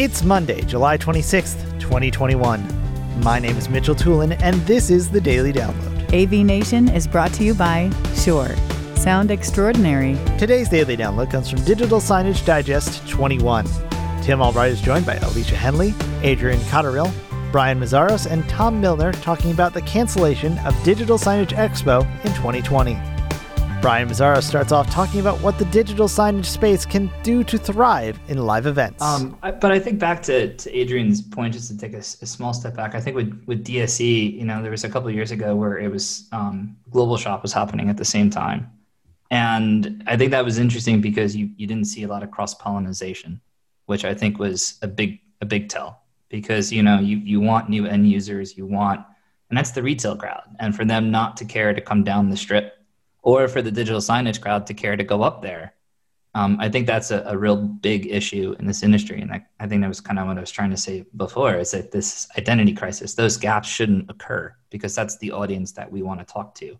It's Monday, July 26th, 2021. My name is Mitchell Tulin, and this is the Daily Download. AV Nation is brought to you by Shure. Sound extraordinary. Today's Daily Download comes from Digital Signage Digest 21. Tim Albright is joined by Alicia Henley, Adrian Cotterill, Brian Mazaros, and Tom Milner talking about the cancellation of Digital Signage Expo in 2020. Brian Mazaros starts off talking about what the digital signage space can do to thrive in live events. But I think back to Adrian's point, just to take a small step back, I think with DSE, there was a couple of years ago where it was Global Shop was happening at the same time. And I think that was interesting because you didn't see a lot of cross-pollinization, which I think was a big tell because, you want new end users, and that's the retail crowd. And for them not to care to come down the strip, or for the digital signage crowd to care to go up there. I think that's a real big issue in this industry. And I think that was kind of what I was trying to say before, is that this identity crisis, those gaps shouldn't occur because that's the audience that we want to talk to.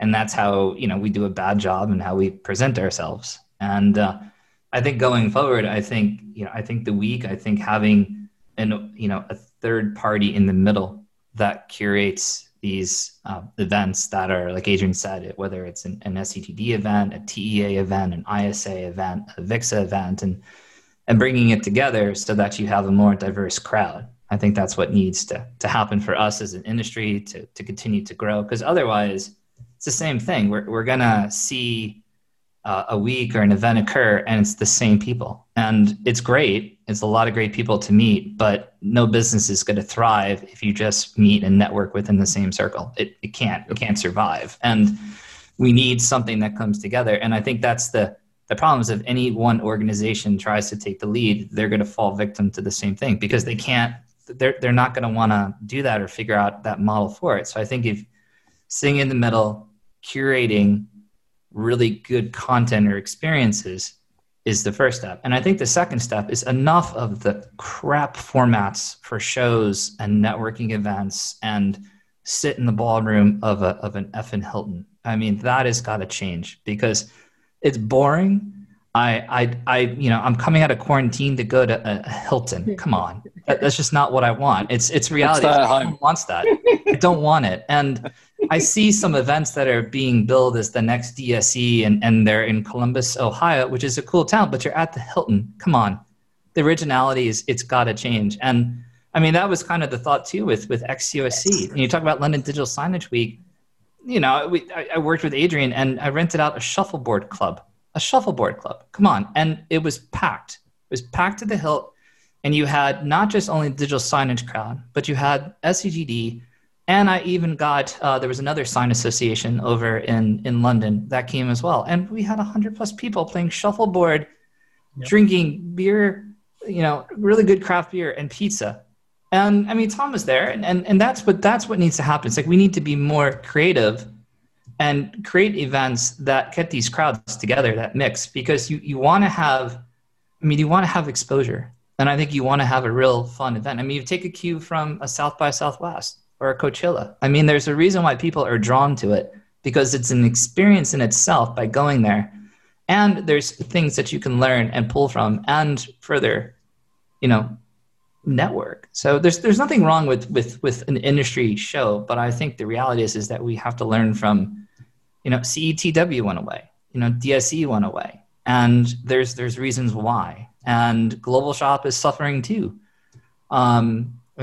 And that's how, we do a bad job and how we present ourselves. And I think going forward, I think the week, I think having a third party in the middle that curates these events that are, like Adrian said, whether it's an SCTD event, a TEA event, an ISA event, a VIXA event, and bringing it together so that you have a more diverse crowd. I think that's what needs to happen for us as an industry to continue to grow, because otherwise it's the same thing. We're going to see a week or an event occur and it's the same people. And it's great. It's a lot of great people to meet, but no business is going to thrive if you just meet and network within the same circle. It can't. It can't survive. And we need something that comes together. And I think that's the problem is if any one organization tries to take the lead, they're going to fall victim to the same thing because they can't. They're not going to want to do that or figure out that model for it. So I think if sitting in the middle, curating really good content or experiences is the first step. And I think the second step is enough of the crap formats for shows and networking events and sit in the ballroom of an effing Hilton. I mean, that has got to change because it's boring. I'm coming out of quarantine to go to a Hilton. Come on. That's just not what I want. It's reality. I don't want that. I don't want it. And I see some events that are being billed as the next DSE and they're in Columbus, Ohio, which is a cool town, but you're at the Hilton. Come on. The originality it's got to change. And I mean, that was kind of the thought too with XCOSC. And you talk about London Digital Signage Week. I worked with Adrian and I rented out a shuffleboard club. Come on. And it was packed. It was packed to the hilt. And you had not just only the digital signage crowd, but you had SEGD. And I even got, there was another sign association over in London that came as well. And we had 100 plus people playing shuffleboard, drinking beer, really good craft beer and pizza. And I mean, Tom was there and that's what needs to happen. It's like, we need to be more creative and create events that get these crowds together, that mix, because you want to have, you want to have exposure. And I think you want to have a real fun event. You take a cue from a South by Southwest or a Coachella. There's a reason why people are drawn to it because it's an experience in itself by going there. And there's things that you can learn and pull from and further, network. So there's nothing wrong with an industry show, but I think the reality is that we have to learn from CETW went away, DSE went away, and there's reasons why, and Global Shop is suffering too, and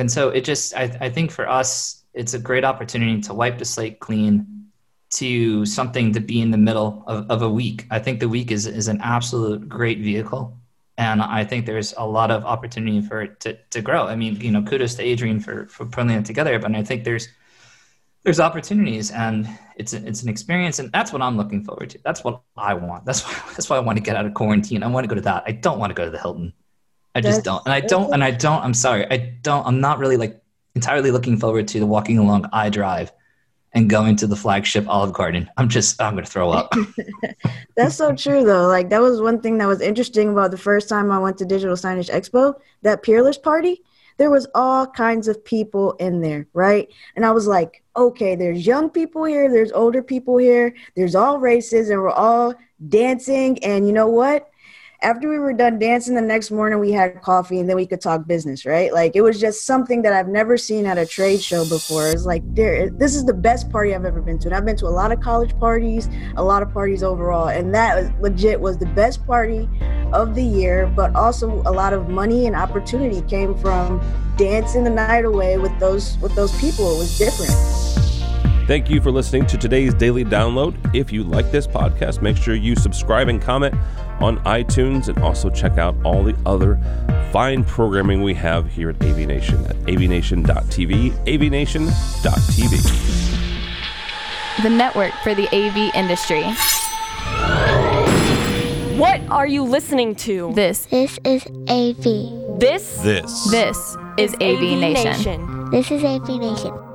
so it just I think for us it's a great opportunity to wipe the slate clean to something to be in the middle of a week. I think the week is an absolute great vehicle, and I think there's a lot of opportunity for it to grow. Kudos to Adrian for putting it together, but I think there's opportunities, and it's an experience, and that's what I'm looking forward to. That's what I want. That's why I want to get out of quarantine. I want to go to that. I don't want to go to the Hilton. I'm not really entirely looking forward to the walking along iDrive and going to the flagship Olive Garden. I'm going to throw up. That's so true, though. That was one thing that was interesting about the first time I went to Digital Signage Expo, that Peerless party. There was all kinds of people in there, right? And I was like, okay, there's young people here, there's older people here, there's all races, and we're all dancing. And you know what? after we were done dancing the next morning, we had coffee and then we could talk business, right? Like, it was just something that I've never seen at a trade show before. It's like, this is the best party I've ever been to. And I've been to a lot of college parties, a lot of parties overall. And that was, legit was the best party of the year, but also a lot of money and opportunity came from dancing the night away with those people. It was different. Thank you for listening to today's Daily Download. If you like this podcast, make sure you subscribe and comment on iTunes, and also check out all the other fine programming we have here at AV Nation at avnation.tv, avnation.tv. The network for the AV industry. What are you listening to? This is AV. This is AV Nation. This is AV Nation.